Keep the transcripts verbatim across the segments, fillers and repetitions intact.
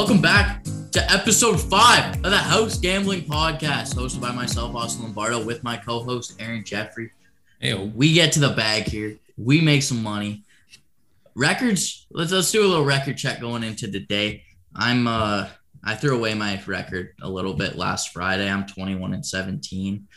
Welcome back to episode five of the House Gambling Podcast, hosted by myself, Austin Lombardo, with my co-host, Aaron Jeffrey. Hey, we get to the bag here. We make some money. Records, let's let's do a little record check going into today. I'm uh I threw away my record a little bit last Friday. I'm twenty-one and seventeen.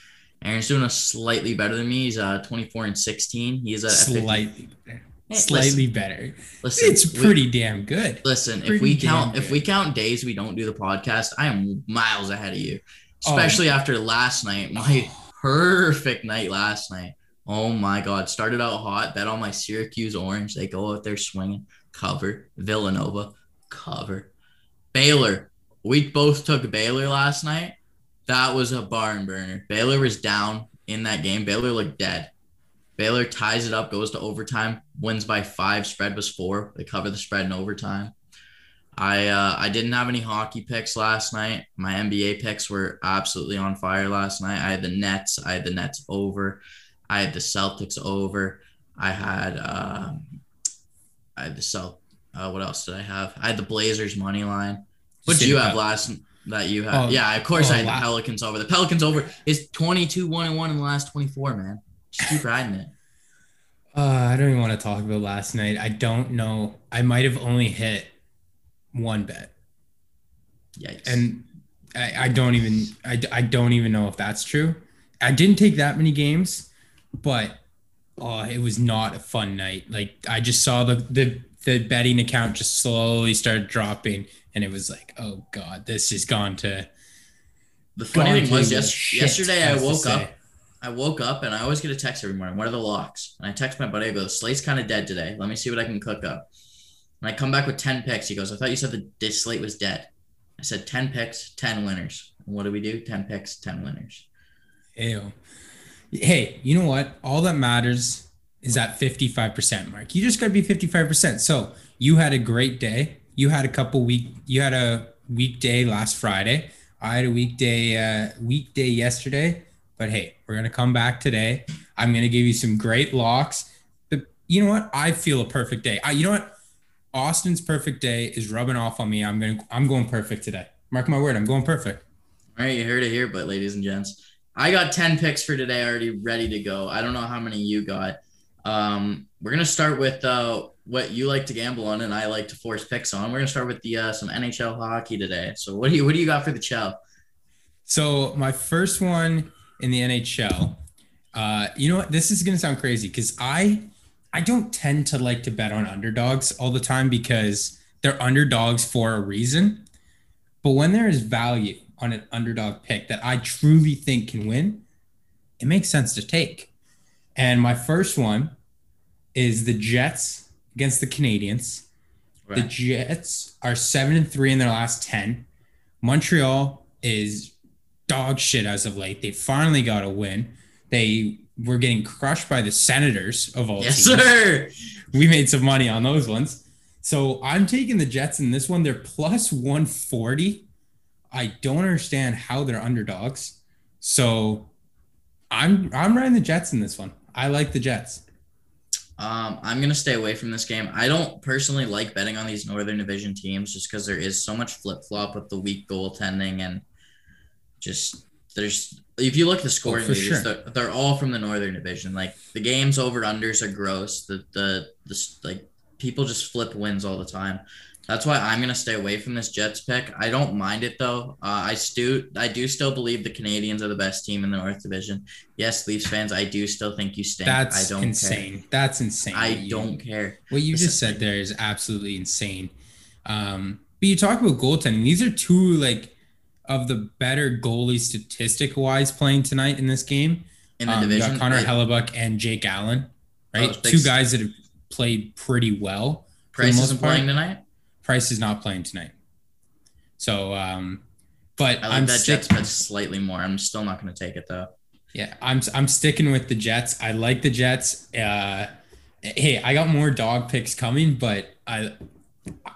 Aaron's doing a slightly better than me. He's uh twenty-four and sixteen. He's a slightly better. Slightly listen, better. Listen, it's pretty we, damn good. Listen, pretty if we count good. if we count days we don't do the podcast, I am miles ahead of you. Especially oh. after last night, my oh. perfect night last night. Oh my God! Started out hot. Bet on my Syracuse Orange. They go out there swinging. Cover Villanova. Cover Baylor. We both took Baylor last night. That was a barn burner. Baylor was down in that game. Baylor looked dead. Baylor ties it up, goes to overtime, wins by five. Spread was four. They cover the spread in overtime. I uh, I didn't have any hockey picks last night. My N B A picks were absolutely on fire last night. I had the Nets. I had the Nets over. I had the Celtics over. I had um, I had the Celt. Uh, what else did I have? I had the Blazers money line. What did you have last that you had? Oh, yeah, of course oh, I had wow. the Pelicans over. The Pelicans over is twenty-two one and one in the last twenty-four. Man. Just keep riding it. Uh, I don't even want to talk about last night. I don't know. I might have only hit one bet. Yikes. And I, I don't even I, I don't even know if that's true. I didn't take that many games, but uh, it was not a fun night. Like I just saw the, the the betting account just slowly start dropping, and it was like, oh God, this has gone to. The funny thing was, yes, shit, yesterday I woke up. I woke up and I always get a text every morning. What are the locks? And I text my buddy. I go, the slate's kind of dead today. Let me see what I can cook up. And I come back with ten picks. He goes, I thought you said the this slate was dead. I said ten picks, ten winners. And what do we do? ten picks, ten winners. Ew. Hey, you know what? All that matters is that fifty-five percent mark. You just got to be fifty-five percent. So you had a great day. You had a couple week. You had a weekday last Friday. I had a weekday uh, weekday yesterday. But hey, we're going to come back today. I'm going to give you some great locks. The, you know what? I feel a perfect day. I, you know what? Austin's perfect day is rubbing off on me. I'm going to, I'm going perfect today. Mark my word. I'm going perfect. All right. You heard it here, but ladies and gents, I got ten picks for today already ready to go. I don't know how many you got. Um, we're going to start with uh, what you like to gamble on and I like to force picks on. We're going to start with the uh, some N H L hockey today. So what do you, what do you got for the chow? So my first one in the N H L, uh, you know what? This is going to sound crazy because I I don't tend to like to bet on underdogs all the time because they're underdogs for a reason. But when there is value on an underdog pick that I truly think can win, it makes sense to take. And my first one is the Jets against the Canadiens. Right. The Jets are seven and three in their last ten. Montreal is dog shit as of late. They finally got a win. They were getting crushed by the Senators of all yes, teams. Sir. We made some money on those ones. So I'm taking the Jets in this one. They're plus one forty. I don't understand how they're underdogs. So I'm I'm riding the Jets in this one. I like the Jets. Um, I'm going to stay away from this game. I don't personally like betting on these Northern Division teams just because there is so much flip-flop with the weak goaltending and just there's if you look at the scoring oh, leaders, sure. they're, they're all from the Northern Division. Like the games over unders are gross. The, the the like people just flip wins all the time. That's why I'm gonna stay away from this Jets pick. I don't mind it though. Uh, I stu- I do still believe the Canadiens are the best team in the North Division. Yes, Leafs fans, I do still think you stink. That's I don't insane. Care. That's insane. I you, don't care. What you Listen. just said there is absolutely insane. Um, but you talk about goaltending. These are two like. of the better goalie statistic-wise playing tonight in this game. In the um, division. You got Connor right. Hellebuck and Jake Allen, right? Two guys that have played pretty well. Price isn't playing tonight? Price is not playing tonight. So, um, but I like I'm that stick- Jets bet slightly more. I'm still not going to take it, though. Yeah, I'm I'm sticking with the Jets. I like the Jets. Uh, hey, I got more dog picks coming, but I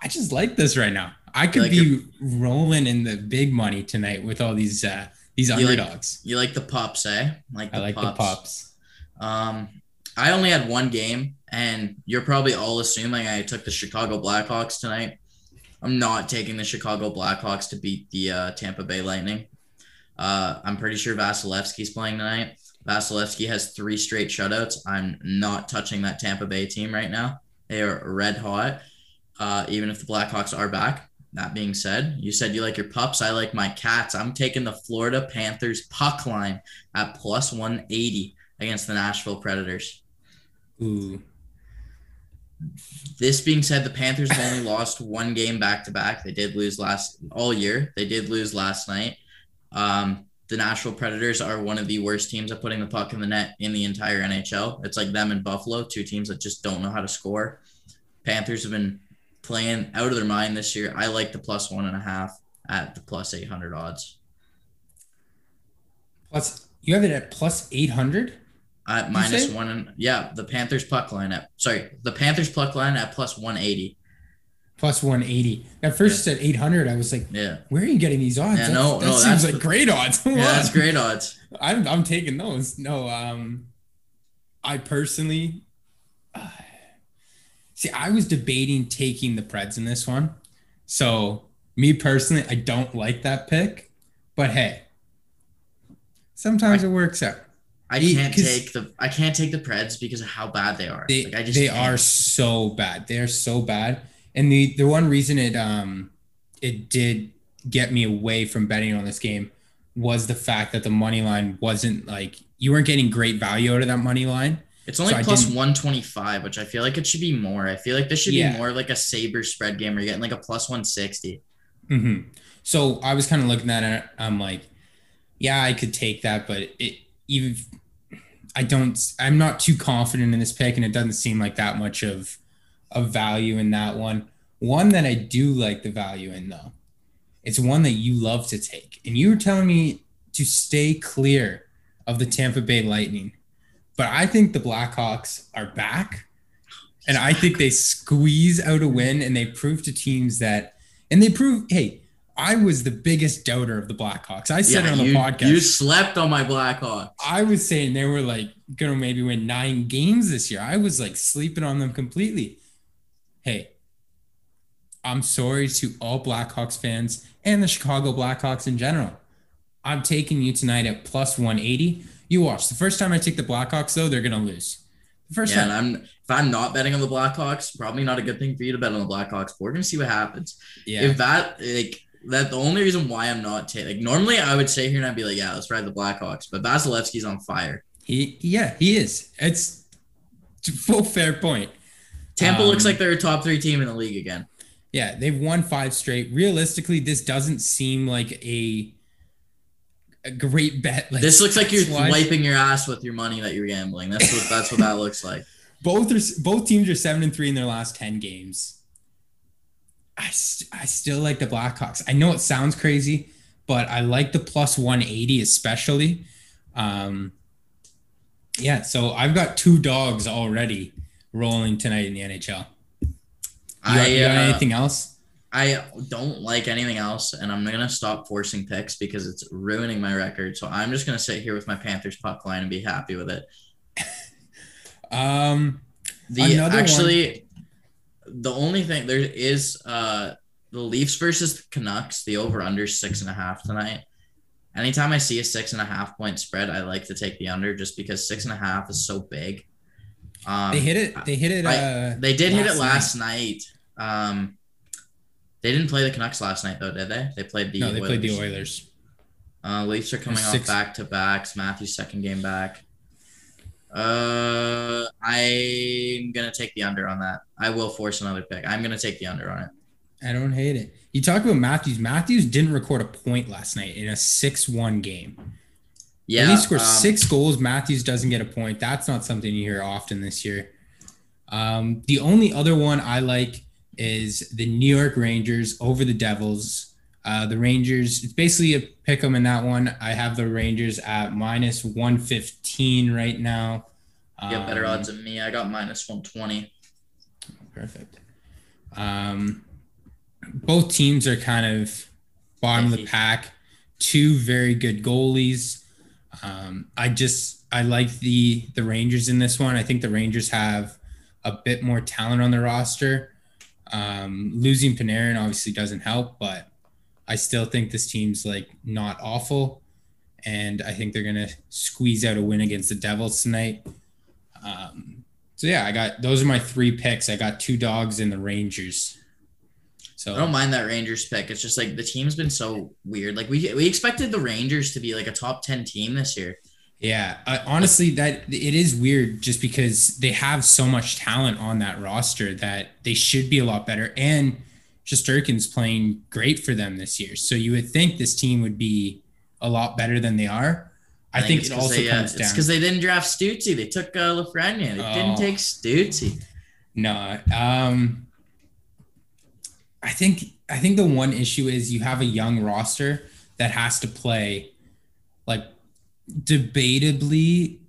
I just like this right now. I could like be your, rolling in the big money tonight with all these uh, these underdogs. You like, you like the pops, eh? Like the I like pops. the pops. Um, I only had one game, and you're probably all assuming I took the Chicago Blackhawks tonight. I'm not taking the Chicago Blackhawks to beat the uh, Tampa Bay Lightning. Uh, I'm pretty sure Vasilevsky's playing tonight. Vasilevsky has three straight shutouts. I'm not touching that Tampa Bay team right now. They are red hot, uh, even if the Blackhawks are back. That being said, you said you like your pups. I like my cats. I'm taking the Florida Panthers puck line at plus one eighty against the Nashville Predators. Ooh. This being said, the Panthers have only lost one game back-to-back. They did lose last all year. They did lose last night. Um, the Nashville Predators are one of the worst teams at putting the puck in the net in the entire N H L. It's like them and Buffalo, two teams that just don't know how to score. Panthers have been playing out of their mind this year. I like the plus one and a half at the plus eight hundred odds. Plus, you have it at plus eight hundred? At minus one. And, yeah, the Panthers puck line at, sorry, the Panthers puck line at plus one eighty. Plus one eighty. At first yeah. It said eight hundred. I was like, yeah. Where are you getting these odds? Yeah, no, that no, seems that's, like great odds. Yeah, that's great odds. I'm I'm taking those. No, um, I personally, uh, see, I was debating taking the Preds in this one. So me personally, I don't like that pick. But hey, sometimes I, it works out. I can't take the I can't take the Preds because of how bad they are. They, like, I just they are so bad. They're so bad. And the, the one reason it um it did get me away from betting on this game was the fact that the money line wasn't like you weren't getting great value out of that money line. It's only so plus one twenty-five, which I feel like it should be more. I feel like this should yeah. be more like a Sabre spread game where you're getting like a plus one sixty. Mm-hmm. So I was kind of looking at it. I'm like, yeah, I could take that, but it even I don't I'm not too confident in this pick, and it doesn't seem like that much of. of value in that one. One that I do like the value in, though, it's one that you love to take. And you were telling me to stay clear of the Tampa Bay Lightning. But I think the Blackhawks are back. And I think they squeeze out a win, and they prove to teams that – and they prove – hey, I was the biggest doubter of the Blackhawks. I said yeah, it on the you, podcast. You slept on my Blackhawks. I was saying they were, like, going to maybe win nine games this year. I was, like, sleeping on them completely. Hey, I'm sorry to all Blackhawks fans and the Chicago Blackhawks in general. I'm taking you tonight at plus one eighty. You watch. The first time I take the Blackhawks, though, they're going to lose. The first yeah, time. And I'm, if I'm not betting on the Blackhawks, probably not a good thing for you to bet on the Blackhawks. But we're going to see what happens. Yeah. If that, like, that the only reason why I'm not taking, like, normally I would stay here and I'd be like, yeah, let's ride the Blackhawks. But Vasilevsky's on fire. He, yeah, he is. It's a full fair point. Tampa um, looks like they're a top three team in the league again. Yeah, they've won five straight. Realistically, this doesn't seem like a a great bet. Like, this looks like you're wise. wiping your ass with your money that you're gambling. That's what that's what that looks like. Both are both teams are seven and three in their last ten games. I st- I still like the Blackhawks. I know it sounds crazy, but I like the plus one eighty especially. Um, yeah, so I've got two dogs already. Rolling tonight in the N H L. You got, you got I, uh, anything else? I don't like anything else, and I'm going to stop forcing picks because it's ruining my record. So I'm just going to sit here with my Panthers puck line and be happy with it. um, the Actually, one. the only thing there is uh, the Leafs versus the Canucks, the over-under six and a half tonight. Anytime I see a six and a half point spread, I like to take the under just because six and a half is so big. Um, they hit it. They hit it. I, uh, they did hit it last night. night. Um, they didn't play the Canucks last night, though, did they? They played the. No, they Oilers. played the Oilers. Uh, Leafs are coming Six. off back to backs. Matthews' second game back. Uh, I'm gonna take the under on that. I will force another pick. I'm gonna take the under on it. I don't hate it. You talk about Matthews. Matthews didn't record a point last night in a six one game. Yeah, he scores um, six goals. Matthews doesn't get a point. That's not something you hear often this year. Um, the only other one I like is the New York Rangers over the Devils. Uh, the Rangers, it's basically a pick 'em in that one. I have the Rangers at minus one fifteen right now. Um, you got better odds than me. I got minus one twenty. Perfect. Um, both teams are kind of bottom of the pack. Two very good goalies. Um, I just, I like the, the Rangers in this one. I think the Rangers have a bit more talent on their roster. Um, losing Panarin obviously doesn't help, but I still think this team's like not awful. And I think they're going to squeeze out a win against the Devils tonight. Um, so yeah, I got, those are my three picks. I got two dogs and the Rangers. So I don't mind that Rangers pick. It's just like the team's been so weird. Like we, we expected the Rangers to be like a top ten team this year. Yeah. I, honestly, that it is weird just because they have so much talent on that roster that they should be a lot better. And Shesterkin's playing great for them this year. So you would think this team would be a lot better than they are. I, I think, think it also they, uh, comes down. It's because they didn't draft Stützle. They took uh, Lafreniere. They oh, didn't take Stützle. No. Um, I think I think the one issue is you have a young roster that has to play like debatably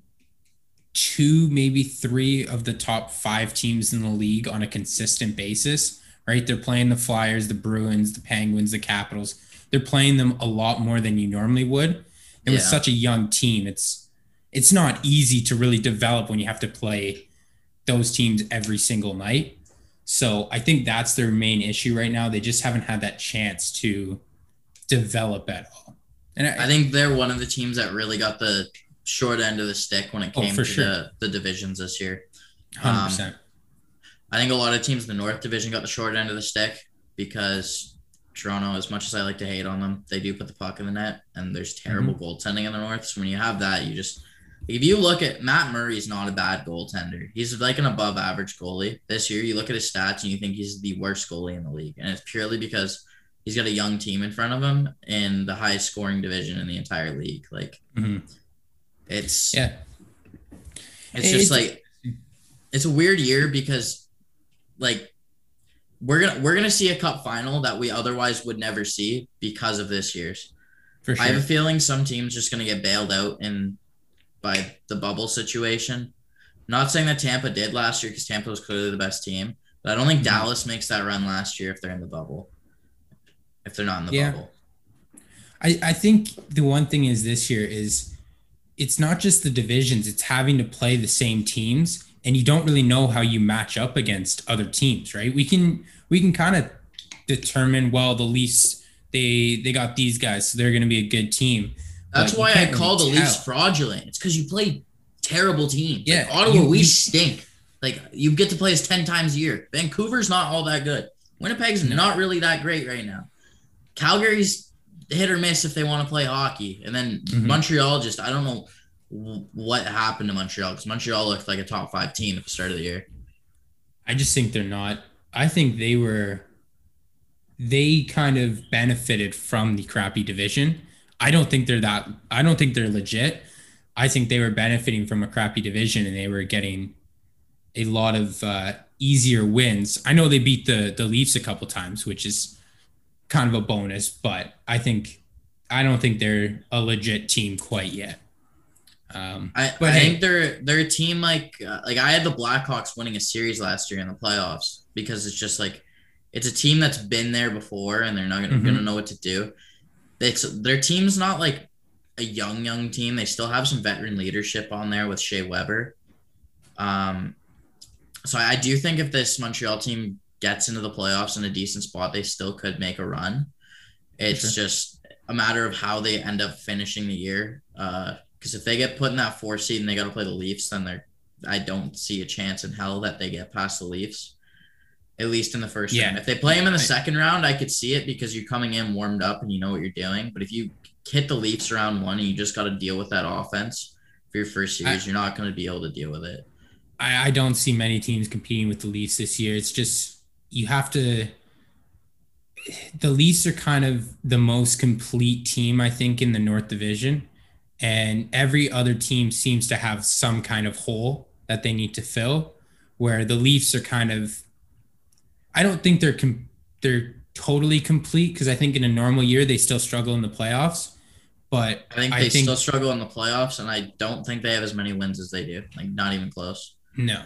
two, maybe three of the top five teams in the league on a consistent basis, right? They're playing the Flyers, the Bruins, the Penguins, the Capitals. They're playing them a lot more than you normally would. And yeah. with such a young team, it's it's not easy to really develop when you have to play those teams every single night. So I think that's their main issue right now. They just haven't had that chance to develop at all. And I, I think they're one of the teams that really got the short end of the stick when it came oh, to sure. the, the divisions this year. one hundred percent. Um, I think a lot of teams in the North Division got the short end of the stick because Toronto, as much as I like to hate on them, they do put the puck in the net, and there's terrible mm-hmm. goaltending in the North. So when you have that, you just – if you look at – Matt Murray's not a bad goaltender. He's like an above-average goalie. This year, you look at his stats, and you think he's the worst goalie in the league, and it's purely because he's got a young team in front of him in the highest-scoring division in the entire league. Like, mm-hmm. it's – yeah, it's just it's, like – it's a weird year because, like – We're gonna we're gonna see a cup final that we otherwise would never see because of this year's. For sure. I have a feeling some team's just gonna get bailed out in by the bubble situation. Not saying that Tampa did last year because Tampa was clearly the best team, but I don't think mm-hmm. Dallas makes that run last year if they're in the bubble. If they're not in the yeah. bubble, I I think the one thing is this year is it's not just the divisions; it's having to play the same teams. And you don't really know how you match up against other teams, right? We can we can kind of determine, well, the Leafs, they they got these guys, so they're going to be a good team. That's why I call the Leafs fraudulent. It's because you play terrible teams. Yeah, like Ottawa, we stink. Like, you get to play us ten times a year. Vancouver's not all that good. Winnipeg's not really that great right now. Calgary's hit or miss if they want to play hockey. And then mm-hmm. Montreal just, I don't know what happened to Montreal, because Montreal looked like a top five team at the start of the year. I just think they're not. I think they were, they kind of benefited from the crappy division. I don't think they're that, I don't think they're legit. I think they were benefiting from a crappy division and they were getting a lot of uh, easier wins. I know they beat the, the Leafs a couple times, which is kind of a bonus, but I think, I don't think they're a legit team quite yet. Um, I, but I hey. think they're they're a team like uh, like I had the Blackhawks winning a series last year in the playoffs because it's just like it's a team that's been there before and they're not gonna, mm-hmm. gonna know what to do. It's their team's not like a young young team. They still have some veteran leadership on there with Shea Weber. Um, so I do think if this Montreal team gets into the playoffs in a decent spot, they still could make a run. It's sure. just a matter of how they end up finishing the year. Uh, Because if they get put in that four seed and they got to play the Leafs, then they're I don't see a chance in hell that they get past the Leafs, at least in the first yeah. round. If they play them in the second round, I could see it because you're coming in warmed up and you know what you're doing. But if you hit the Leafs round one and you just got to deal with that offense for your first series, I, you're not going to be able to deal with it. I, I don't see many teams competing with the Leafs this year. It's just you have to – the Leafs are kind of the most complete team, I think, in the North Division. And every other team seems to have some kind of hole that they need to fill, where the Leafs are kind of, I don't think they're com- they're totally complete because I think in a normal year they still struggle in the playoffs. But I think they I think, still struggle in the playoffs, and I don't think they have as many wins as they do, like not even close. No.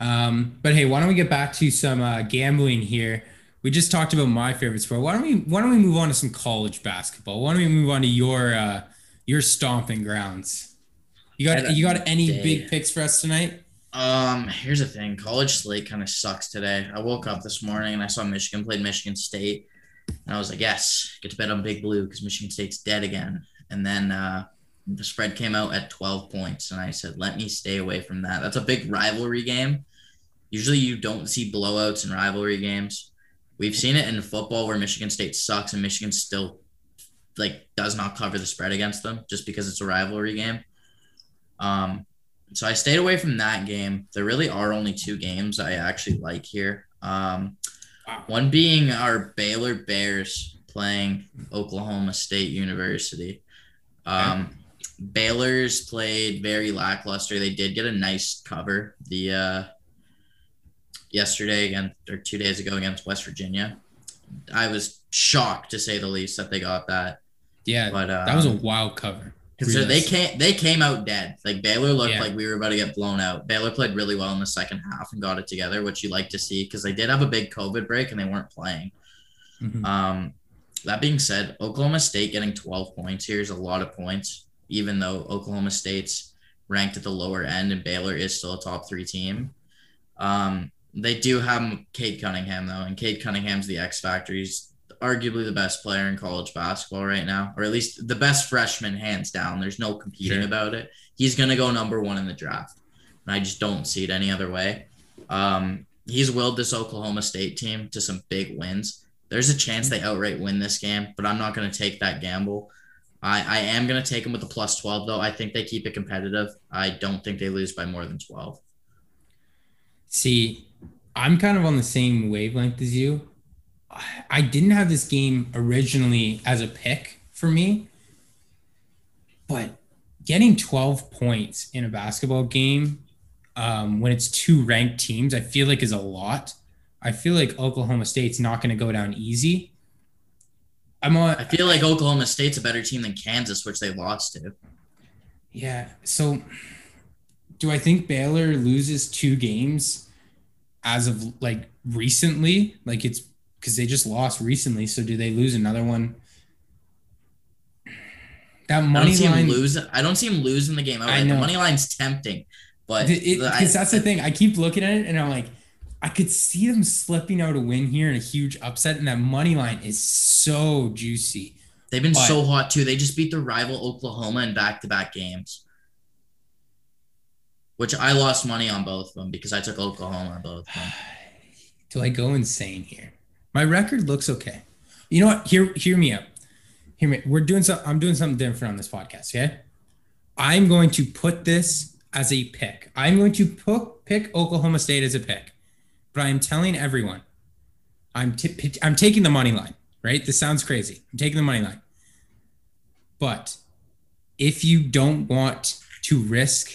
Um, but hey, why don't we get back to some uh, gambling here? We just talked about my favorite sport. Why don't we why don't we move on to some college basketball? Why don't we move on to your uh, – your stomping grounds? You got you got any big picks for us tonight? Um, here's the thing. College slate kind of sucks today. I woke up this morning and I saw Michigan played Michigan State. And I was like, yes, get to bet on Big Blue because Michigan State's dead again. And then uh, the spread came out at twelve points. And I said, let me stay away from that. That's a big rivalry game. Usually you don't see blowouts in rivalry games. We've seen it in football where Michigan State sucks and Michigan still like does not cover the spread against them just because it's a rivalry game. Um, so I stayed away from that game. There really are only two games I actually like here. Um, one being our Baylor Bears playing Oklahoma State University. Um, Baylor's played very lackluster. They did get a nice cover the uh, yesterday again, or two days ago against West Virginia. I was shocked to say the least that they got that. Yeah, but um, that was a wild cover. So they came, they came out dead. Like Baylor looked yeah. like we were about to get blown out. Baylor played really well in the second half and got it together, which you like to see because they did have a big COVID break and they weren't playing. Mm-hmm. Um, that being said, Oklahoma State getting twelve points here is a lot of points, even though Oklahoma State's ranked at the lower end and Baylor is still a top three team. Um, they do have Cade Cunningham, though, and Cade Cunningham's the X factor. He's arguably the best player in college basketball right now, or at least the best freshman, hands down. There's no competing sure. about it. He's going to go number one in the draft, and I just don't see it any other way. Um, he's willed this Oklahoma State team to some big wins. There's a chance they outright win this game, but I'm not going to take that gamble. I, I am going to take them with a plus twelve, though. I think they keep it competitive. I don't think they lose by more than twelve. See, I'm kind of on the same wavelength as you. I didn't have this game originally as a pick for me, but getting twelve points in a basketball game um, when it's two ranked teams, I feel like is a lot. I feel like Oklahoma State's not going to go down easy. I'm on, I feel like Oklahoma State's a better team than Kansas, which they lost to. Yeah. So do I think Baylor loses two games as of like recently? Like it's, because they just lost recently, so do they lose another one? That money I don't see line, him lose. I don't see him losing the game. I, I know. The money line's tempting, but because that's the thing, I keep looking at it and I'm like, I could see them slipping out a win here in a huge upset, and that money line is so juicy. They've been but, so hot too. They just beat their rival Oklahoma in back-to-back games, which I lost money on both of them because I took Oklahoma on both of them. Do I go insane here? My record looks okay. You know what? Hear hear me out. Hear me. We're doing some. I'm doing something different on this podcast. Okay. I'm going to put this as a pick. I'm going to pick pick Oklahoma State as a pick. But I am telling everyone, I'm t- I'm taking the money line. Right? This sounds crazy. I'm taking the money line. But if you don't want to risk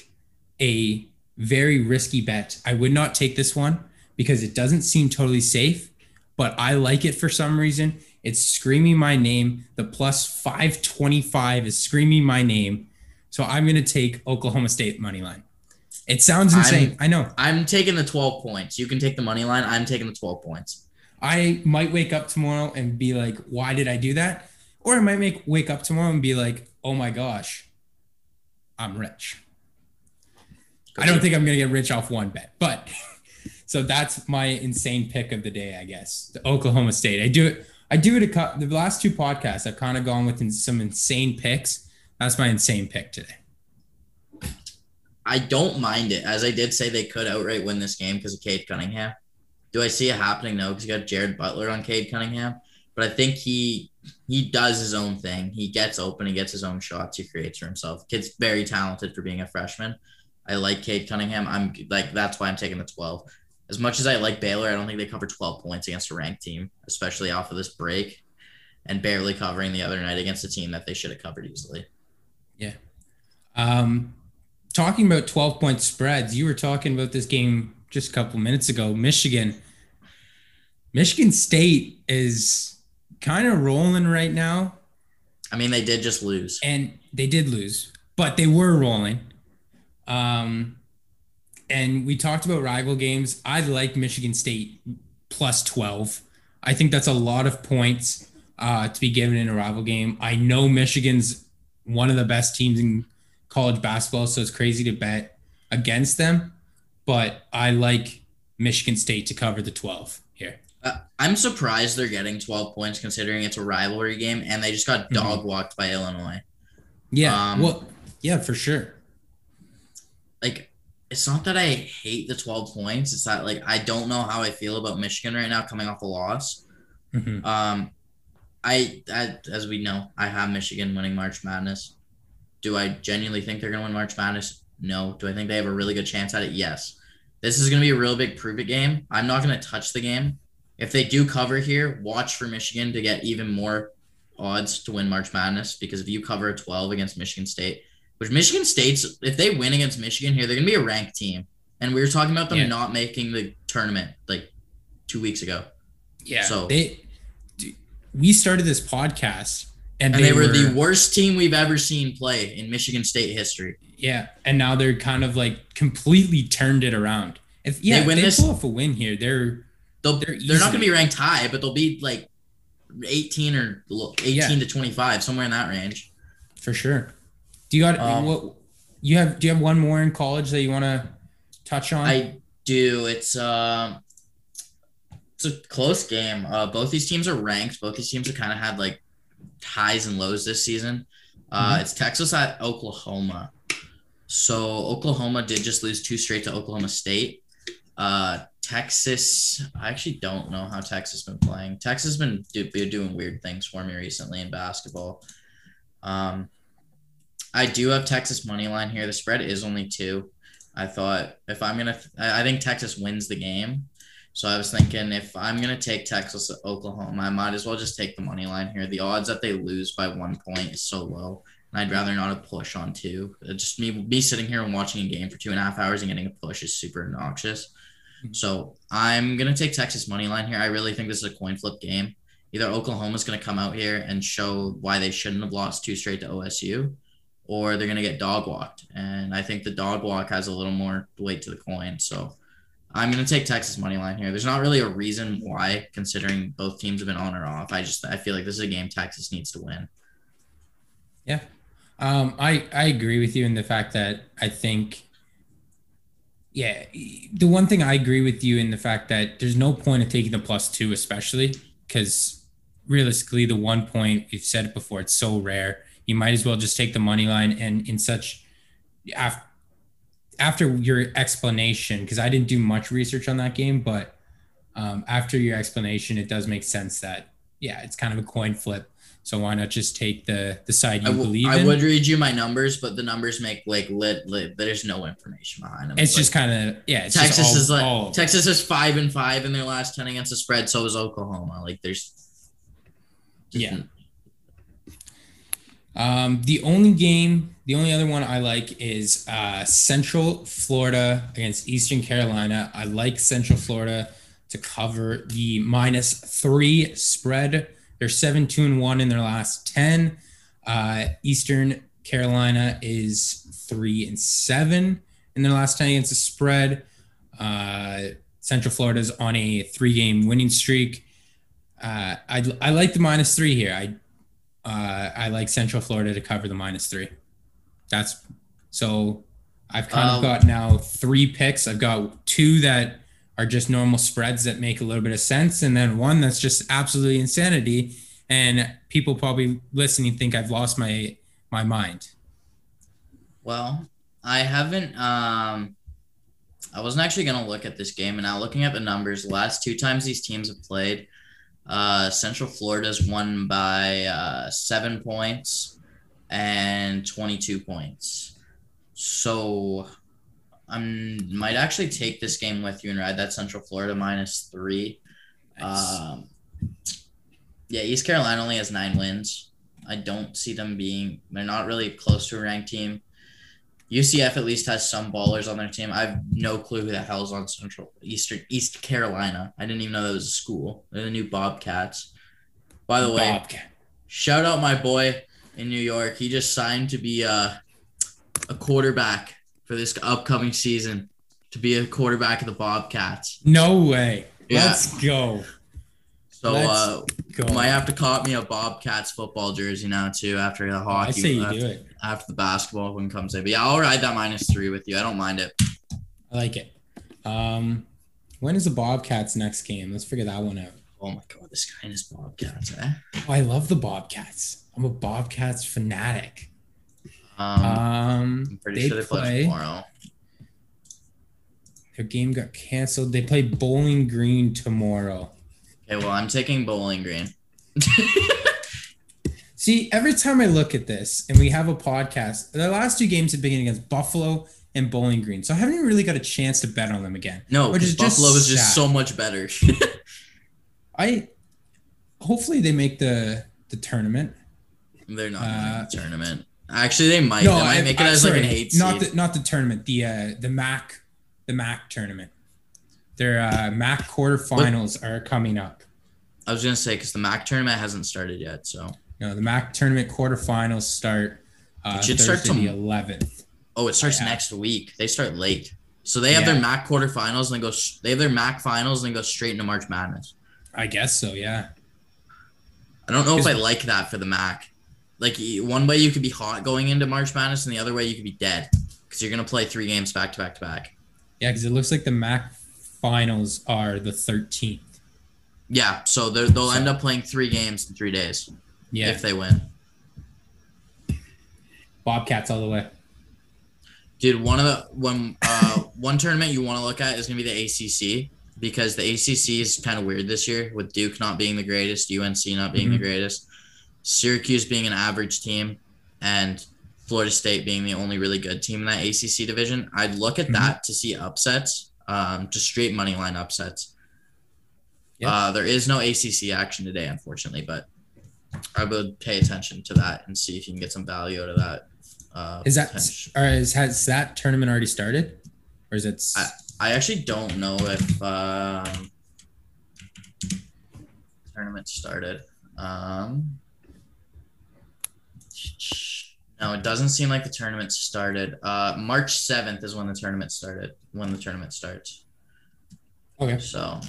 a very risky bet, I would not take this one because it doesn't seem totally safe. But I like it for some reason. It's screaming my name. The plus five twenty-five is screaming my name. So I'm going to take Oklahoma State money line. It sounds insane. I'm, I know. I'm taking the twelve points. You can take the money line. I'm taking the twelve points. I might wake up tomorrow and be like, why did I do that? Or I might make wake up tomorrow and be like, oh my gosh, I'm rich. Go I don't think I'm going to get rich off one bet, but... So that's my insane pick of the day, I guess. The Oklahoma State. I do it. I do it. A, the last two podcasts, I've kind of gone with some insane picks. That's my insane pick today. I don't mind it, as I did say they could outright win this game because of Cade Cunningham. Do I see it happening? No, because you got Jared Butler on Cade Cunningham, but I think he he does his own thing. He gets open, he gets his own shots, he creates for himself. Kid's very talented for being a freshman. I like Cade Cunningham. I'm like that's why I'm taking the twelve. As much as I like Baylor, I don't think they cover twelve points against a ranked team, especially off of this break and barely covering the other night against a team that they should have covered easily. Yeah. Um, talking about twelve-point spreads, you were talking about this game just a couple minutes ago. Michigan. Michigan State is kind of rolling right now. I mean, they did just lose. And they did lose, but they were rolling. Um And we talked about rival games. I like Michigan State plus twelve. I think that's a lot of points uh, to be given in a rival game. I know Michigan's one of the best teams in college basketball, so it's crazy to bet against them. but I like Michigan State to cover the twelve here. Uh, I'm surprised they're getting twelve points considering it's a rivalry game and they just got mm-hmm. dog walked by Illinois. Yeah. Um, well, yeah, for sure. Like, it's not that I hate the twelve points. It's that, like, I don't know how I feel about Michigan right now coming off a loss. Mm-hmm. Um, I, I, as we know, I have Michigan winning March Madness. Do I genuinely think they're going to win March Madness? No. Do I think they have a really good chance at it? Yes. This is going to be a real big prove-it game. I'm not going to touch the game. If they do cover here, watch for Michigan to get even more odds to win March Madness, because if you cover a twelve against Michigan State, which Michigan State's, if they win against Michigan here, they're going to be a ranked team. And we were talking about them yeah. not making the tournament like two weeks ago. Yeah. So they, we started this podcast and, and they, they were, were the worst team we've ever seen play in Michigan State history. Yeah. And now they're kind of like completely turned it around. If yeah, they, win if they this, pull off a win here, they're, they're, they're not going to be ranked high, but they'll be like eighteen or look, eighteen yeah. to twenty-five, somewhere in that range. For sure. Do you got um, what you have? Do you have one more in college that you want to touch on? I do. It's uh, it's a close game. Uh, both these teams are ranked. Both these teams have kind of had like highs and lows this season. Uh, mm-hmm. It's Texas at Oklahoma. So Oklahoma did just lose two straight to Oklahoma State. Uh, Texas, I actually don't know how Texas has been playing. Texas has been do, doing weird things for me recently in basketball. Um, I do have Texas money line here. The spread is only two. I thought if I'm going to – I think Texas wins the game. So I was thinking if I'm going to take Texas at Oklahoma, I might as well just take the money line here. The odds that they lose by one point is so low, and I'd rather not a push on two. Just me, me sitting here and watching a game for two and a half hours and getting a push is super obnoxious. So I'm going to take Texas money line here. I really think this is a coin flip game. Either Oklahoma's going to come out here and show why they shouldn't have lost two straight to O S U, or they're going to get dog walked. And I think the dog walk has a little more weight to the coin. So I'm going to take Texas money line here. There's not really a reason why, considering both teams have been on or off. I just, I feel like this is a game Texas needs to win. Yeah. Um, I, I agree with you in the fact that I think, yeah, the one thing I agree with you in the fact that there's no point of taking the plus two, especially because realistically the one point, we've said it before, it's so rare. You might as well just take the money line. And in such after, after your explanation, because I didn't do much research on that game, but um, after your explanation, it does make sense that, yeah, it's kind of a coin flip. So why not just take the, the side you I w- believe I in? I would read you my numbers, but the numbers make like lit, lit. There's no information behind them. It's, it's just like, kind of, yeah. It's Texas just all, is like, all Texas is five and five in their last ten against the spread. So is Oklahoma. Like there's. Yeah. Um, the only game, the only other one I like is uh, Central Florida against Eastern Carolina. I like Central Florida to cover the minus three spread. They're seven two and one in their last ten. Uh, Eastern Carolina is three and seven in their last ten against the spread. Uh, Central Florida is on a three-game winning streak. Uh, I, I like the minus three here. I uh, I like Central Florida to cover the minus three. That's so I've kind um, of got now three picks. I've got two that are just normal spreads that make a little bit of sense, and then one that's just absolutely insanity, and people probably listening think I've lost my my mind. Well, I haven't um I wasn't actually going to look at this game, and now looking at the numbers, the last two times these teams have played, uh Central Florida's won by uh seven points and twenty-two points. So I might actually take this game with you and ride that Central Florida minus three. Nice. Um, yeah, East Carolina only has nine wins. I don't see them being – they're not really close to a ranked team. U C F at least has some ballers on their team. I have no clue who the hell is on Central Eastern East Carolina. I didn't even know that was a school. They're the new Bobcats. By the way, Bobcat. Shout out my boy in New York. He just signed to be a, a quarterback for this upcoming season, to be a quarterback of the Bobcats. No way. Yeah. Let's go. So Let's uh go. Might have to cop me a Bobcats football jersey now too, after the hockey. I say you after, do it. After the basketball when it comes in. But yeah, I'll ride that minus three with you. I don't mind it. I like it. Um, when is the Bobcats' next game? Let's figure that one out. Oh my God, this guy and his Bobcats, eh? Oh, I love the Bobcats. I'm a Bobcats fanatic. Um, um I'm pretty they sure they play, play tomorrow. Their game got canceled. They play Bowling Green tomorrow. Okay, well, I'm taking Bowling Green. See, every time I look at this and we have a podcast, the last two games have been against Buffalo and Bowling Green. So I haven't even really got a chance to bet on them again. No, because Buffalo is just, just so much better. I hopefully they make the, the tournament. They're not going to make the tournament. Actually, they might. No, they might I, make it I'm as sorry, like an eight seed. Not the not the tournament. The uh, the M A A C the M A A C tournament. Their uh, M A A C quarterfinals what? are coming up. I was gonna say because the M A A C tournament hasn't started yet. So no, the M A A C tournament quarterfinals start. Uh, it should Thursday start to the eleventh. Oh, it starts yeah. next week. They start late, so they have yeah. their M A A C quarterfinals and they go. They have their M A A C finals and they go straight into March Madness. I guess so. Yeah. I don't know if I like that for the M A A C. Like, one way you could be hot going into March Madness, and the other way you could be dead because you're going to play three games back to back to back. Yeah, because it looks like the M A A C finals are the thirteenth. Yeah, so they'll end up playing three games in three days yeah. if they win. Bobcats all the way. Dude, one of the when, uh, one tournament you want to look at is going to be the A C C because the A C C is kind of weird this year with Duke not being the greatest, U N C not being mm-hmm. the greatest. Syracuse being an average team and Florida State being the only really good team in that A C C division. I'd look at mm-hmm. that to see upsets, um, just straight money line upsets. Yeah. Uh, there is no A C C action today, unfortunately, but I would pay attention to that and see if you can get some value out of that. Uh, is that or is, has that tournament already started, or is it? I, I actually don't know if um, tournament started. Um, No, it doesn't seem like the tournament started. Uh, March seventh is when the tournament started, when the tournament starts. Okay. So.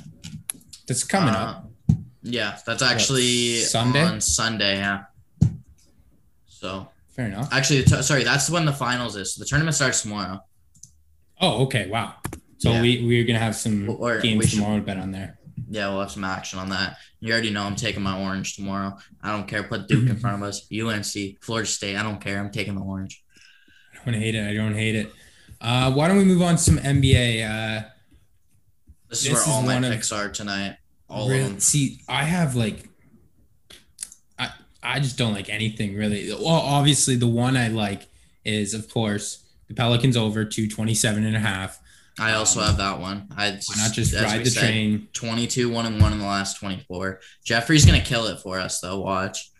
That's coming uh, up. Yeah, that's actually what, Sunday? on Sunday, yeah. So. Fair enough. Actually, t- sorry, that's when the finals is. So the tournament starts tomorrow. Oh, okay, wow. So yeah. we, we're going to have some or, games should, tomorrow to bet on there. Yeah, we'll have some action on that. You already know I'm taking my orange tomorrow. I don't care. Put Duke in front of us. U N C, Florida State. I don't care. I'm taking the orange. I don't hate it. I don't hate it. Uh, why don't we move on to some N B A? Uh, this is this where is all my picks of, are tonight. All really, of them. See, I have like I, – I just don't like anything really. Well, obviously the one I like is, of course, the Pelicans over two twenty-seven and a half. I also um, have that one. I just, why not just ride the said, train. Twenty-two, one and one in the last twenty-four. Jeffrey's gonna kill it for us, though. Watch.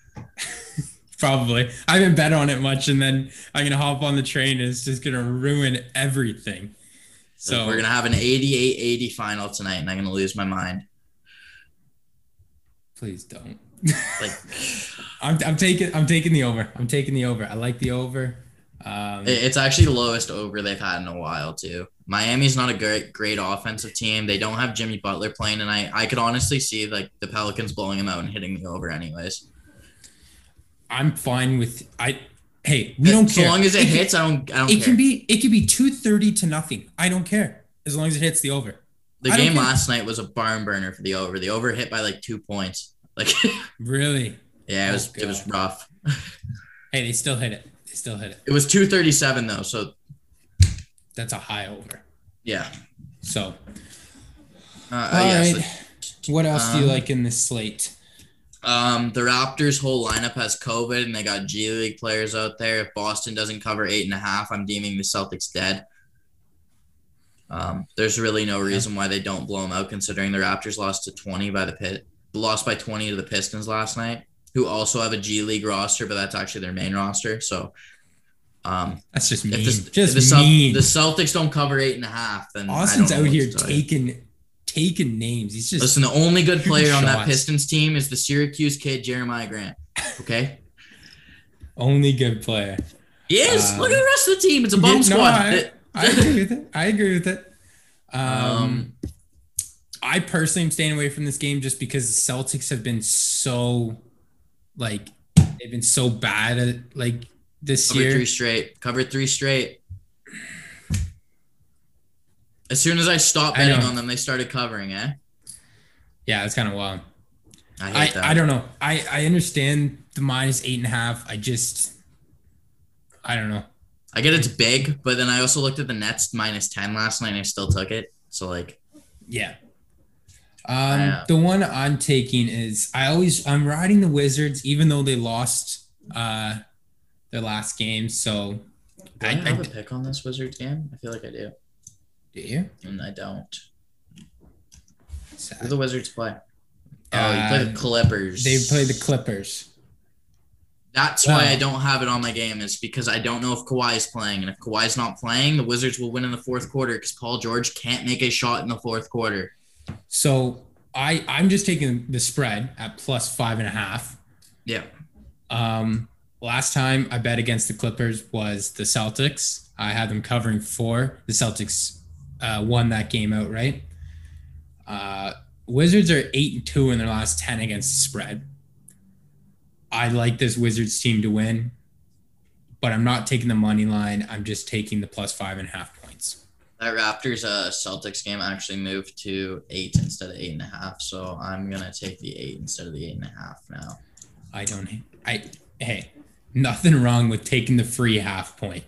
Probably. I haven't bet on it much, and then I'm gonna hop on the train, and it's just gonna ruin everything. So we're gonna have an eighty-eight eighty final tonight, and I'm gonna lose my mind. Please don't. Like, I'm, I'm taking, I'm taking the over. I'm taking the over. I like the over. Um, it's actually the lowest over they've had in a while too. Miami's not a great, great offensive team. They don't have Jimmy Butler playing tonight. I could honestly see like the Pelicans blowing him out and hitting the over anyways. I'm fine with I. Hey, we don't as care. As long as it, it hits, can, I don't. I don't. It care. can be. It could be two thirty to nothing. I don't care as long as it hits the over. The I game last night was a barn burner for the over. The over hit by like two points. Like really? Yeah, it was. Oh, it was rough. Hey, they still hit it. Still hit it. It was two thirty-seven though, so that's a high over. Yeah. So, uh, all uh, yeah, right. So, what else um, do you like in this slate? Um, the Raptors' whole lineup has COVID, and they got G League players out there. If Boston doesn't cover eight and a half, I'm deeming the Celtics dead. Um, there's really no reason yeah. why they don't blow them out, considering the Raptors lost to twenty by the pit, lost by twenty to the Pistons last night, who also have a G League roster, but that's actually their main roster. So um, that's just mean. If the, just if the, mean. The Celtics don't cover eight and a half, then Austin's out here taking taking names. He's just listen. The only good player on that Pistons team is the Syracuse kid Jeremiah Grant. Okay, only good player. Yes, um, look at the rest of the team. It's a bum yeah, squad. No, I, I agree with it. I agree with it. Um, um, I personally am staying away from this game just because the Celtics have been so. Like they've been so bad at like this cover year. Cover three straight. Cover three straight. As soon as I stopped betting I on them, they started covering, eh? Yeah, that's kind of wild. I hate I, that. I don't know. I, I understand the minus eight and a half. I just, I don't know. I get it's big, but then I also looked at the Nets minus ten last night and I still took it. So, like. Yeah. Um, the one I'm taking is I always, I'm riding the Wizards, even though they lost uh, their last game. So. Do I, I have I, a pick on this Wizards game? I feel like I do. Do you? And I don't. Sad. Who do the Wizards play? Oh, uh, you play the Clippers. They play the Clippers. That's well, why I don't have it on my game, is because I don't know if Kawhi's playing. And if Kawhi's not playing, the Wizards will win in the fourth quarter because Paul George can't make a shot in the fourth quarter. So I, I'm just taking the spread at plus five and a half. Yeah. Um, last time I bet against the Clippers was the Celtics. I had them covering four. The Celtics uh, won that game outright. Uh, Wizards are eight and two in their last ten against the spread. I like this Wizards team to win, but I'm not taking the money line. I'm just taking the plus five and a half points. That Raptors uh, Celtics game actually moved to eight instead of eight and a half. So I'm going to take the eight instead of the eight and a half now. I don't, I, hey, nothing wrong with taking the free half point.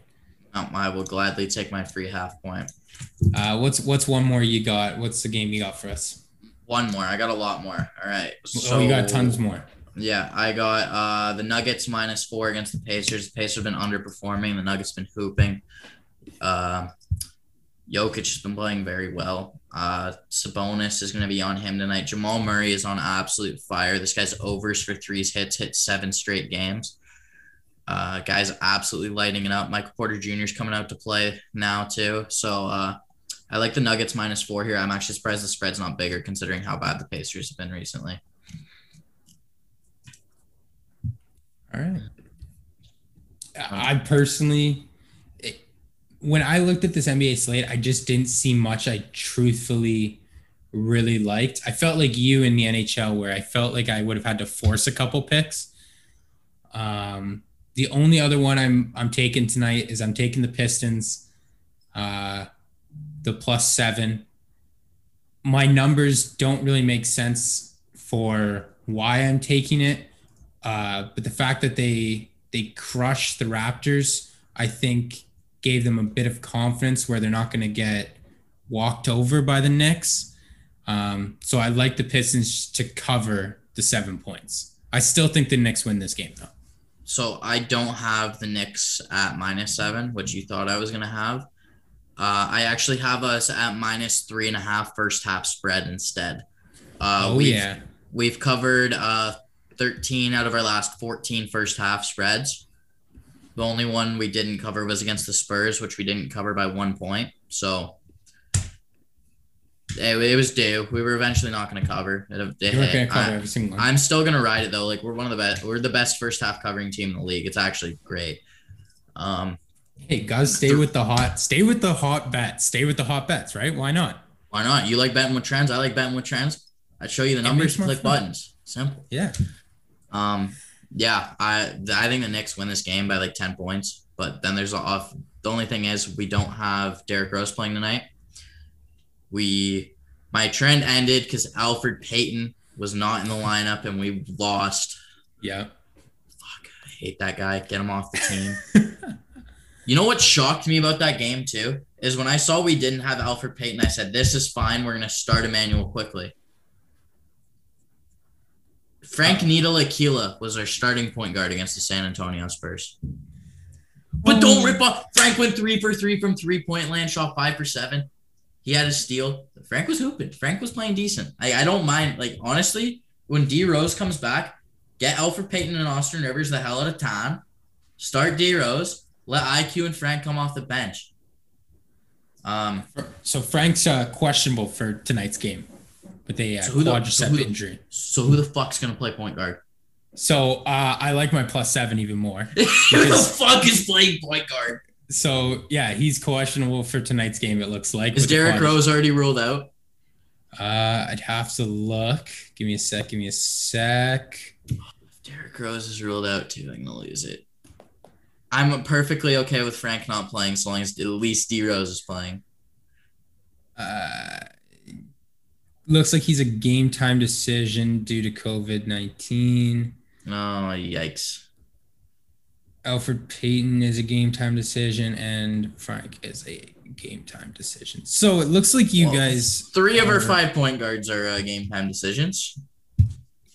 Um, I will gladly take my free half point. Uh, what's, what's one more you got? What's the game you got for us? One more. I got a lot more. All right. So oh, you got tons more. Yeah, I got uh, the Nuggets minus four against the Pacers. The Pacers have been underperforming. The Nuggets have been hooping. Uh, Jokic has been playing very well. Uh, Sabonis is going to be on him tonight. Jamal Murray is on absolute fire. This guy's overs for threes hits, hit seven straight games. Uh, guy's absolutely lighting it up. Michael Porter Junior is coming out to play now too. So uh, I like the Nuggets minus four here. I'm actually surprised the spread's not bigger considering how bad the Pacers have been recently. All right. I personally, it, when I looked at this N B A slate, I just didn't see much I truthfully really liked. I felt like you in the N H L, where I felt like I would have had to force a couple picks. Um, the only other one I'm I'm taking tonight is I'm taking the Pistons, uh, the plus seven. My numbers don't really make sense for why I'm taking it. Uh, but the fact that they they crushed the Raptors, I think, gave them a bit of confidence where they're not going to get walked over by the Knicks. Um, so I like the Pistons to cover the seven points. I still think the Knicks win this game, though. So I don't have the Knicks at minus seven, which you thought I was going to have. Uh, I actually have us at minus three and a half first half spread instead. Uh, oh, we've, yeah. We've covered uh, – thirteen out of our last fourteen first half spreads. The only one we didn't cover was against the Spurs, which we didn't cover by one point. So it, it was due. We were eventually not going to cover. It, it, okay, cover I, every single one. I'm still going to ride it though. Like, we're one of the best. We're the best first half covering team in the league. It's actually great. Um, hey guys, stay th- with the hot. Stay with the hot bets. Stay with the hot bets. Right? Why not? Why not? You like betting with trends. I like betting with trends. I show you the numbers. Click fun. Buttons. Simple. Yeah. Um, yeah, I I think the Knicks win this game by like ten points, but then there's a off. The only thing is we don't have Derrick Rose playing tonight. We my trend ended because Alfred Payton was not in the lineup and we lost. Yeah. Fuck, I hate that guy. Get him off the team. You know what shocked me about that game too is when I saw we didn't have Alfred Payton, I said, this is fine. We're going to start Emmanuel quickly. Frank Ntilikina was our starting point guard against the San Antonio Spurs. But don't rip off. Frank went three for three from three-point land, shot five for seven. He had a steal. Frank was hooping. Frank was playing decent. I, I don't mind. Like, honestly, when D-Rose comes back, get Alfred Payton and Austin Rivers the hell out of time. Start D-Rose. Let I Q and Frank come off the bench. Um. So Frank's uh, questionable for tonight's game. But they uh, so the, quadricep so the, injury. So who the fuck's going to play point guard? So uh, I like my plus seven even more. Who the fuck is playing point guard? So, yeah, he's questionable for tonight's game, it looks like. Is Derrick Rose already ruled out? Uh, I'd have to look. Give me a sec. Give me a sec. If Derrick Rose is ruled out, too, I'm going to lose it. I'm perfectly okay with Frank not playing so long as at least D-Rose is playing. Uh, looks like he's a game time decision due to COVID nineteen. Oh, yikes. Alfred Payton is a game time decision, and Frank is a game time decision. So it looks like you well, guys... Three of our five point guards are uh, game time decisions.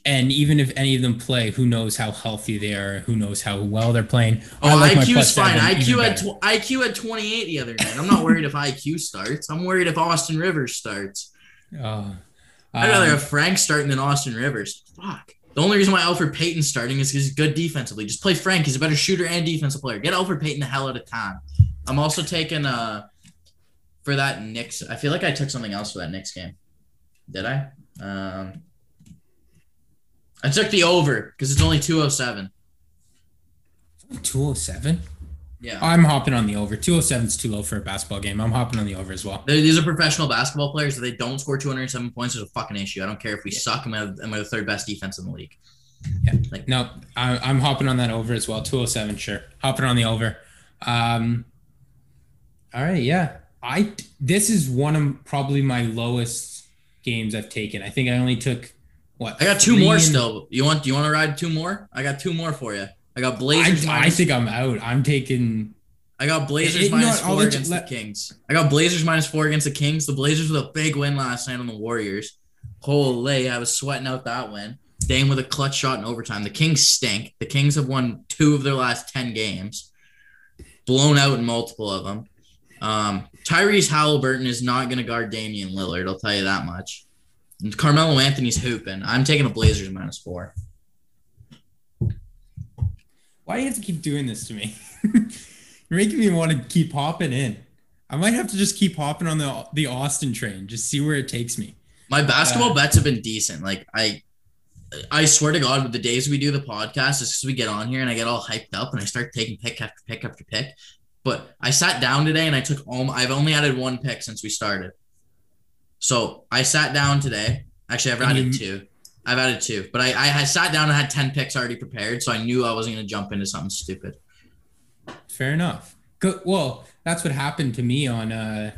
And even if any of them play, who knows how healthy they are? Who knows how well they're playing? Oh, like I Q's fine. I Q had, tw- I Q had twenty-eight the other night. I'm not worried if I Q starts. I'm worried if Austin Rivers starts. Oh, I'd rather um, have Frank starting than Austin Rivers. Fuck. The only reason why Alfred Payton's starting is because he's good defensively. Just play Frank. He's a better shooter and defensive player. Get Alfred Payton the hell out of town. I'm also taking uh, for that Knicks. I feel like I took something else for that Knicks game. Did I? Um, I took the over because it's only two oh seven. two oh seven? Yeah. I'm hopping on the over. two oh seven is too low for a basketball game. I'm hopping on the over as well. They're, these are professional basketball players. If they don't score two hundred seven points, there's a fucking issue. I don't care if we yeah. suck. I'm out, I'm out the third best defense in the league. Yeah. Like, no, I, I'm hopping on that over as well. two oh seven, sure. Hopping on the over. Um, all right, yeah. I This is one of probably my lowest games I've taken. I think I only took... What, I got two more and... still. You want you want to ride two more? I got two more for you. I got Blazers. I, I think I'm out. I'm taking. I got Blazers it, minus not, four against let... the Kings. I got Blazers minus four against the Kings. The Blazers with a big win last night on the Warriors. Holy, I was sweating out that win. Dame with a clutch shot in overtime. The Kings stink. The Kings have won two of their last ten games. Blown out in multiple of them. Um, Tyrese Halliburton is not going to guard Damian Lillard. I'll tell you that much. Carmelo Anthony's hooping. I'm taking the Blazers minus four. Why do you have to keep doing this to me? You're making me want to keep hopping in. I might have to just keep hopping on the the Austin train. Just see where it takes me. My basketball uh, bets have been decent. Like I, I swear to God, the days we do the podcast, is because we get on here and I get all hyped up and I start taking pick after pick after pick. But I sat down today and I took all. My, I've only added one pick since we started. So I sat down today. Actually, I've added two. I've added two. But I, I had sat down and had ten picks already prepared, so I knew I wasn't going to jump into something stupid. Fair enough. Good. Well, that's what happened to me on uh,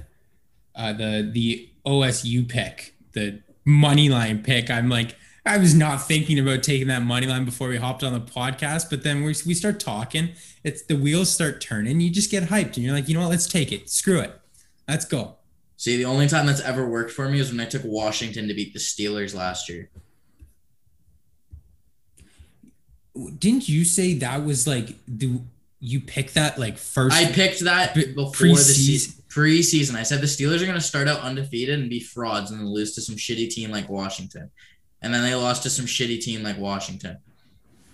uh, the the O S U pick, the money line pick. I'm like, I was not thinking about taking that money line before we hopped on the podcast, but then we we start talking. It's the wheels start turning. You just get hyped, and you're like, you know what? Let's take it. Screw it. Let's go. See, the only time that's ever worked for me is when I took Washington to beat the Steelers last year. Didn't you say that was like the you picked that like first? I picked that b- before pre-season. the season, preseason. I said the Steelers are going to start out undefeated and be frauds and then lose to some shitty team like Washington, and then they lost to some shitty team like Washington.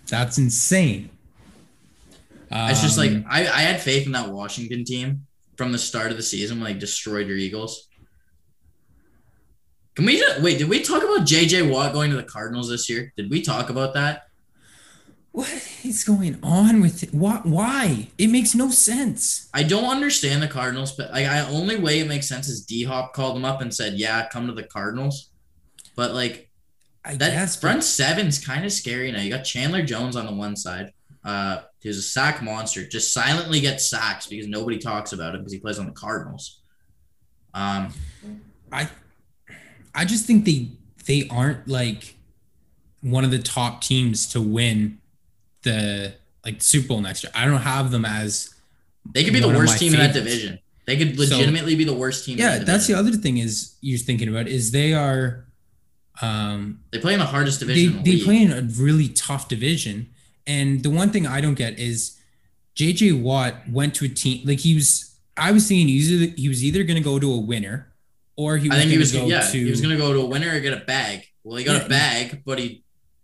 That's insane. Um, it's just like I, I had faith in that Washington team. From the start of the season, like destroyed your Eagles. Can we just, wait? Did we talk about J J Watt going to the Cardinals this year? Did we talk about that? What is going on with it? Why? It makes no sense. I don't understand the Cardinals, but like, I only way it makes sense is D Hop called them up and said, "Yeah, come to the Cardinals." But like, I that guess, front but- seven's kind of scary now. You got Chandler Jones on the one side. Uh, he's a sack monster. Just silently gets sacks because nobody talks about him because he plays on the Cardinals. Um, I, I just think they they aren't like one of the top teams to win the like Super Bowl next year. I don't have them as they could be the worst team favorites. In that division. They could legitimately so, be the worst team. Yeah, in that that's the other thing is you're thinking about is they are. Um, they play in the hardest division. They, they play in a really tough division. And the one thing I don't get is J J Watt went to a team like he was. I was thinking he was either, he was either going to go to a winner, or he was. I think he was. Go yeah, to, he was going to go to a winner or get a bag. Well, he got yeah, a bag, but he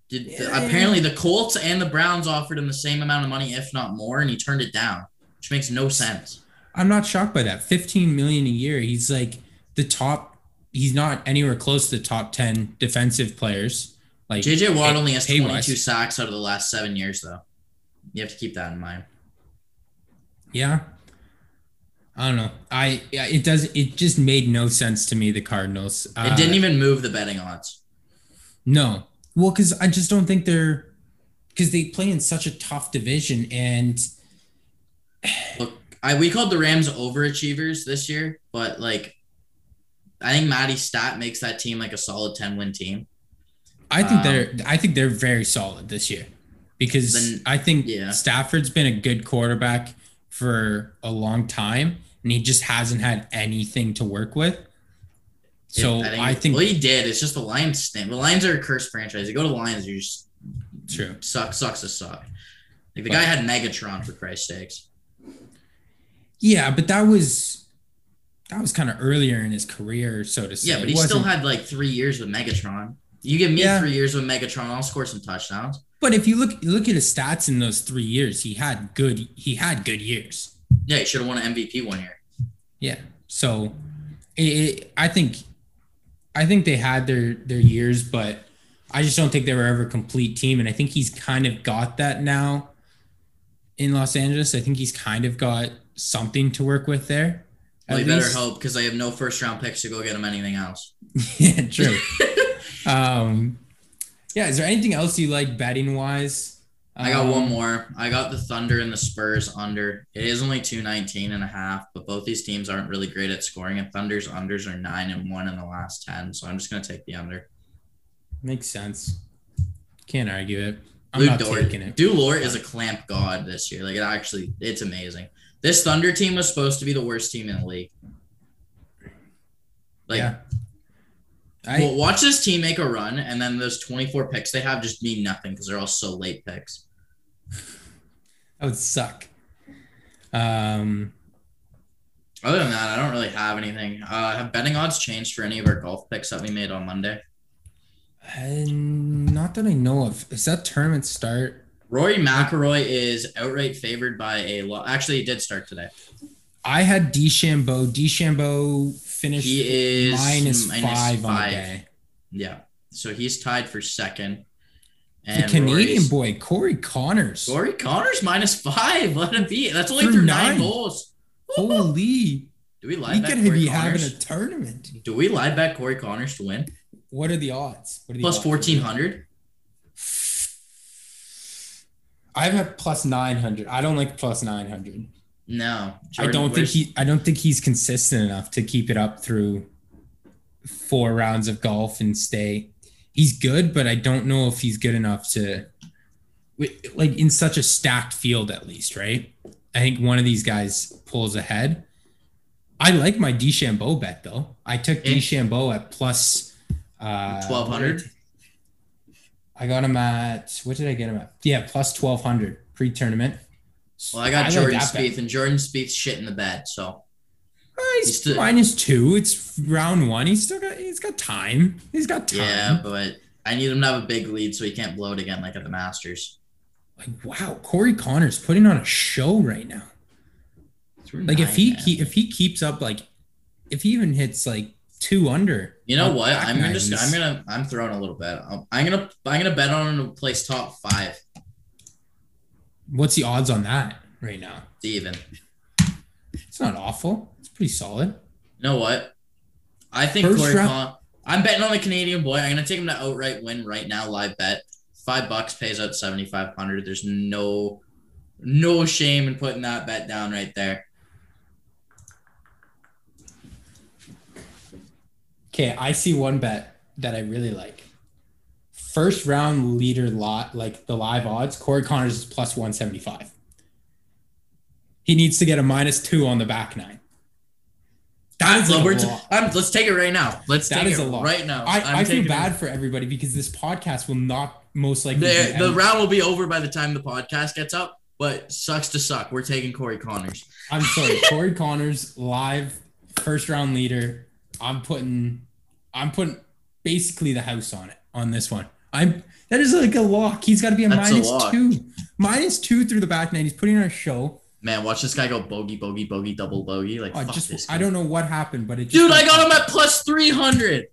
did. Yeah, the, apparently, the Colts and the Browns offered him the same amount of money, if not more, and he turned it down, which makes no sense. I'm not shocked by that. fifteen million dollars a year. He's like the top. He's not anywhere close to the top ten defensive players. Like J J Watt only has twenty-two sacks out of the last seven years, though. You have to keep that in mind. Yeah, I don't know. I it does. It just made no sense to me. The Cardinals. Uh, it didn't even move the betting odds. No, well, because I just don't think they're because they play in such a tough division. And look, I we called the Rams overachievers this year, but like. I think Matty Statt makes that team like a solid ten-win team. I think um, they're I think they're very solid this year because then, I think yeah. Stafford's been a good quarterback for a long time, and he just hasn't had anything to work with. So yeah, I think, I think well, he did. It's just the Lions thing. The Lions are a cursed franchise. You go to the Lions, you just true suck sucks to suck. Like the but, guy had Megatron for Christ's sakes. Yeah, but that was that was kind of earlier in his career, so to say. Yeah, but he still had like three years with Megatron. You give me yeah. three years with Megatron, I'll score some touchdowns. But if you look look at his stats in those three years, he had good he had good years. Yeah, he should have won an M V P one year. Yeah, so it, it, I think I think they had their their years, but I just don't think they were ever a complete team, and I think he's kind of got that now in Los Angeles. I think he's kind of got something to work with there. Well, you better hope, because they have no first-round picks to go get him anything else. Yeah, true. um, yeah, is there anything else you like betting-wise? Um, I got one more. I got the Thunder and the Spurs under. It is only two nineteen and a half, but both these teams aren't really great at scoring, and Thunder's unders are nine and one in the last ten, so I'm just going to take the under. Makes sense. Can't argue it. I'm Lou not Dort. taking it. Lou Dort is a clamp god this year. Like, it actually, it's amazing. This Thunder team was supposed to be the worst team in the league. Like, yeah. I, well, watch this team make a run, and then those twenty-four picks they have just mean nothing because they're all so late picks. That would suck. Um, Other than that, I don't really have anything. Uh, have betting odds changed for any of our golf picks that we made on Monday? And not that I know of. Is that tournament start? Rory McIlroy is outright favored by a lot. Actually, it did start today. I had DeChambeau. DeChambeau finished he is minus, minus five, five on the day. Yeah, so he's tied for second. And the Canadian Rory's, boy, Corey Connors. Corey Connors minus five. Let him be. That's only through, through nine. nine holes. Holy. Do we live bet Corey Connors? He could be having a tournament. Do we live bet Corey Connors to win? What are the odds? What are the plus odds? fourteen hundred? I've had plus nine hundred. I don't like plus nine hundred. No. Jordan, I don't think he I don't think he's consistent enough to keep it up through four rounds of golf and stay. He's good, but I don't know if he's good enough to like in such a stacked field at least, right? I think one of these guys pulls ahead. I like my DeChambeau bet though. I took yeah. DeChambeau at plus Uh, twelve hundred. I got him at, what did I get him at? Yeah, plus twelve hundred pre-tournament. Well, I got I Jordan like Spieth, bet. and Jordan Spieth's shit in the bed, so. Uh, he's he's still, minus two. It's round one. He's still got, he's got time. He's got time. Yeah, but I need him to have a big lead so he can't blow it again like at the Masters. Like, wow, Corey Connors putting on a show right now. Through like, nine, if he ke- if he keeps up, like, if he even hits, like, two under. You know what? I'm gonna just I'm gonna I'm throwing a little bet. I'm, I'm gonna I'm gonna bet on him to place top five. What's the odds on that right now? It's even. It's not awful. It's pretty solid. You know what? I think Corey Con- I'm betting on the Canadian boy. I'm gonna take him to outright win right now. Live bet. Five bucks pays out seventy five hundred. There's no no shame in putting that bet down right there. Okay, I see one bet that I really like. First round leader lot, like the live odds, Corey Connors is plus one seventy-five. He needs to get a minus two on the back nine. That is a lot. I'm, let's take it right now. Let's that take it right now. I, I feel bad for everybody because this podcast will not most likely. The, the round will be over by the time the podcast gets up, but sucks to suck. We're taking Corey Connors. I'm sorry, Corey Connors, live, first round leader. I'm putting, I'm putting basically the house on it on this one. I'm that is like a lock. He's got to be a That's minus a two, minus two through the back nine. He's putting on a show. Man, watch this guy go bogey, bogey, bogey, double bogey. Like oh, fuck just, this. Guy. I don't know what happened, but it. Just Dude, I got him at plus three hundred.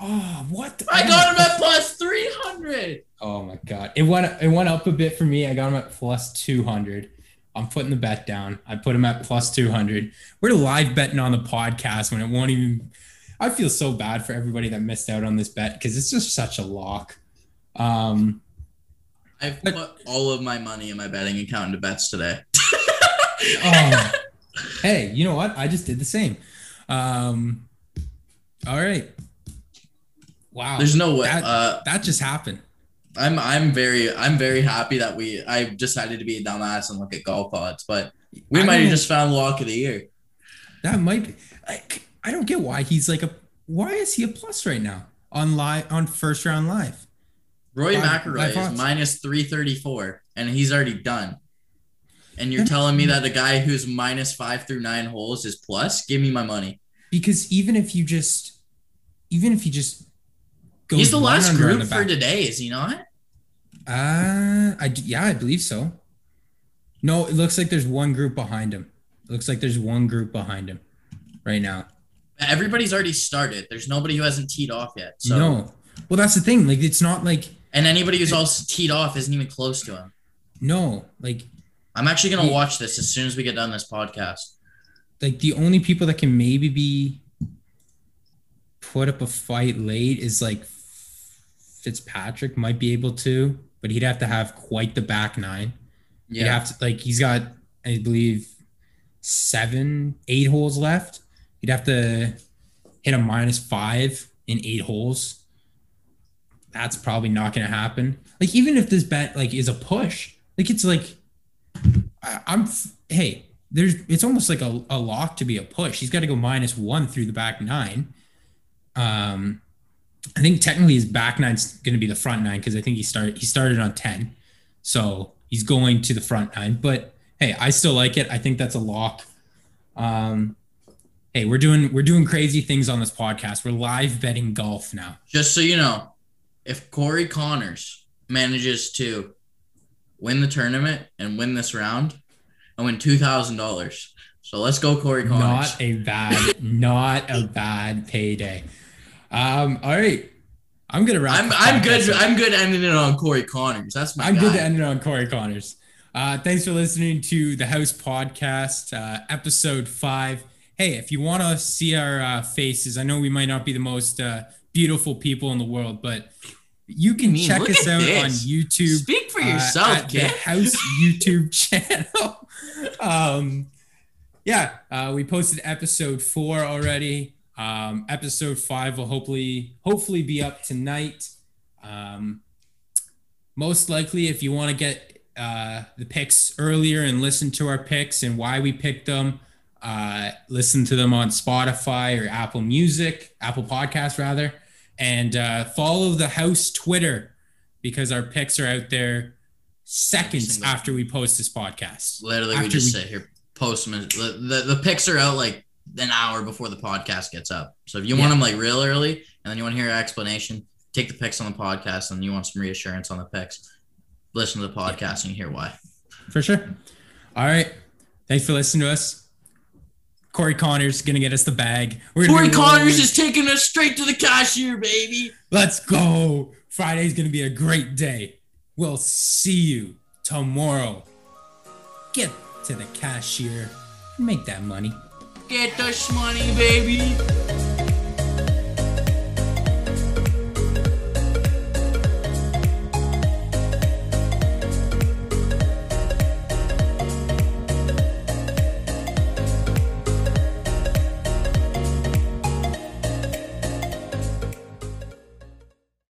Oh, what? The, I oh got him God. at plus three hundred. Oh my God, it went it went up a bit for me. I got him at plus two hundred. I'm putting the bet down. I put him at plus two hundred. We're live betting on the podcast when it won't even – I feel so bad for everybody that missed out on this bet because it's just such a lock. Um, I've put but, all of my money in my betting account into bets today. um, hey, you know what? I just did the same. Um, All right. Wow. There's no way. That, uh, that just happened. I'm I'm very I'm very happy that we I decided to be down the ass and look at golf odds, but we I might have just found lock of the year. That might be. I, I don't get why he's like a. Why is he a plus right now on live on first round live? Roy McIlroy is odds. minus three thirty-four, and he's already done. And you're telling me that a guy who's minus five through nine holes is plus? Give me my money. Because even if you just, even if you just go, he's the last group the for today, is he not? Uh, I yeah, I believe so. No, it looks like there's one group behind him. It looks like there's one group behind him right now. Everybody's already started. There's nobody who hasn't teed off yet. So. No. Well, that's the thing. Like, it's not like. And anybody who's also teed off isn't even close to him. No, like. I'm actually going to watch this as soon as we get done this podcast. Like, the only people that can maybe be put up a fight late is, like, Fitzpatrick might be able to, but he'd have to have quite the back nine. Yeah. He'd have to, like, he's got, I believe, seven, eight holes left. He'd have to hit a minus five in eight holes. That's probably not going to happen. Like, even if this bet, like, is a push, like, it's like... I'm hey, there's it's almost like a, a lock to be a push. He's got to go minus one through the back nine. Um, I think technically his back nine's going to be the front nine because I think he started he started on ten, so he's going to the front nine. But hey, I still like it. I think that's a lock. Um, hey, we're doing we're doing crazy things on this podcast. We're live betting golf now. Just so you know, if Corey Connors manages to win the tournament and win this round, I win two thousand dollars. So let's go, Corey Connors. Not a bad, not a bad payday. Um, all right. I'm going to wrap I'm, I'm good. Up. I'm good ending it on Corey Connors. That's my I'm guy. Good to end it on Corey Connors. Uh, thanks for listening to the House Podcast, uh, episode five. Hey, if you want to see our uh, faces, I know we might not be the most uh, beautiful people in the world, but you can check Look us out this. on YouTube. Speak for yourself, uh, at kid. The House YouTube channel. Um, yeah, uh, we posted episode four already. Um, episode five will hopefully, hopefully be up tonight. Um, most likely, if you want to get uh, the picks earlier and listen to our picks and why we picked them, uh, listen to them on Spotify or Apple Music, Apple Podcasts rather. And uh, follow the House Twitter because our picks are out there seconds after we post this podcast. Literally, after we just we... sit here, post them. The, the, the picks are out like an hour before the podcast gets up. So if you yeah. want them like real early and then you want to hear an explanation, take the picks on the podcast and you want some reassurance on the picks, listen to the podcast yeah. and you hear why. For sure. All right. Thanks for listening to us. Corey Connors is going to get us the bag. We're Corey Connors is taking us straight to the cashier, baby. Let's go. Friday's going to be a great day. We'll see you tomorrow. Get to the cashier and make that money. Get the shmoney, baby.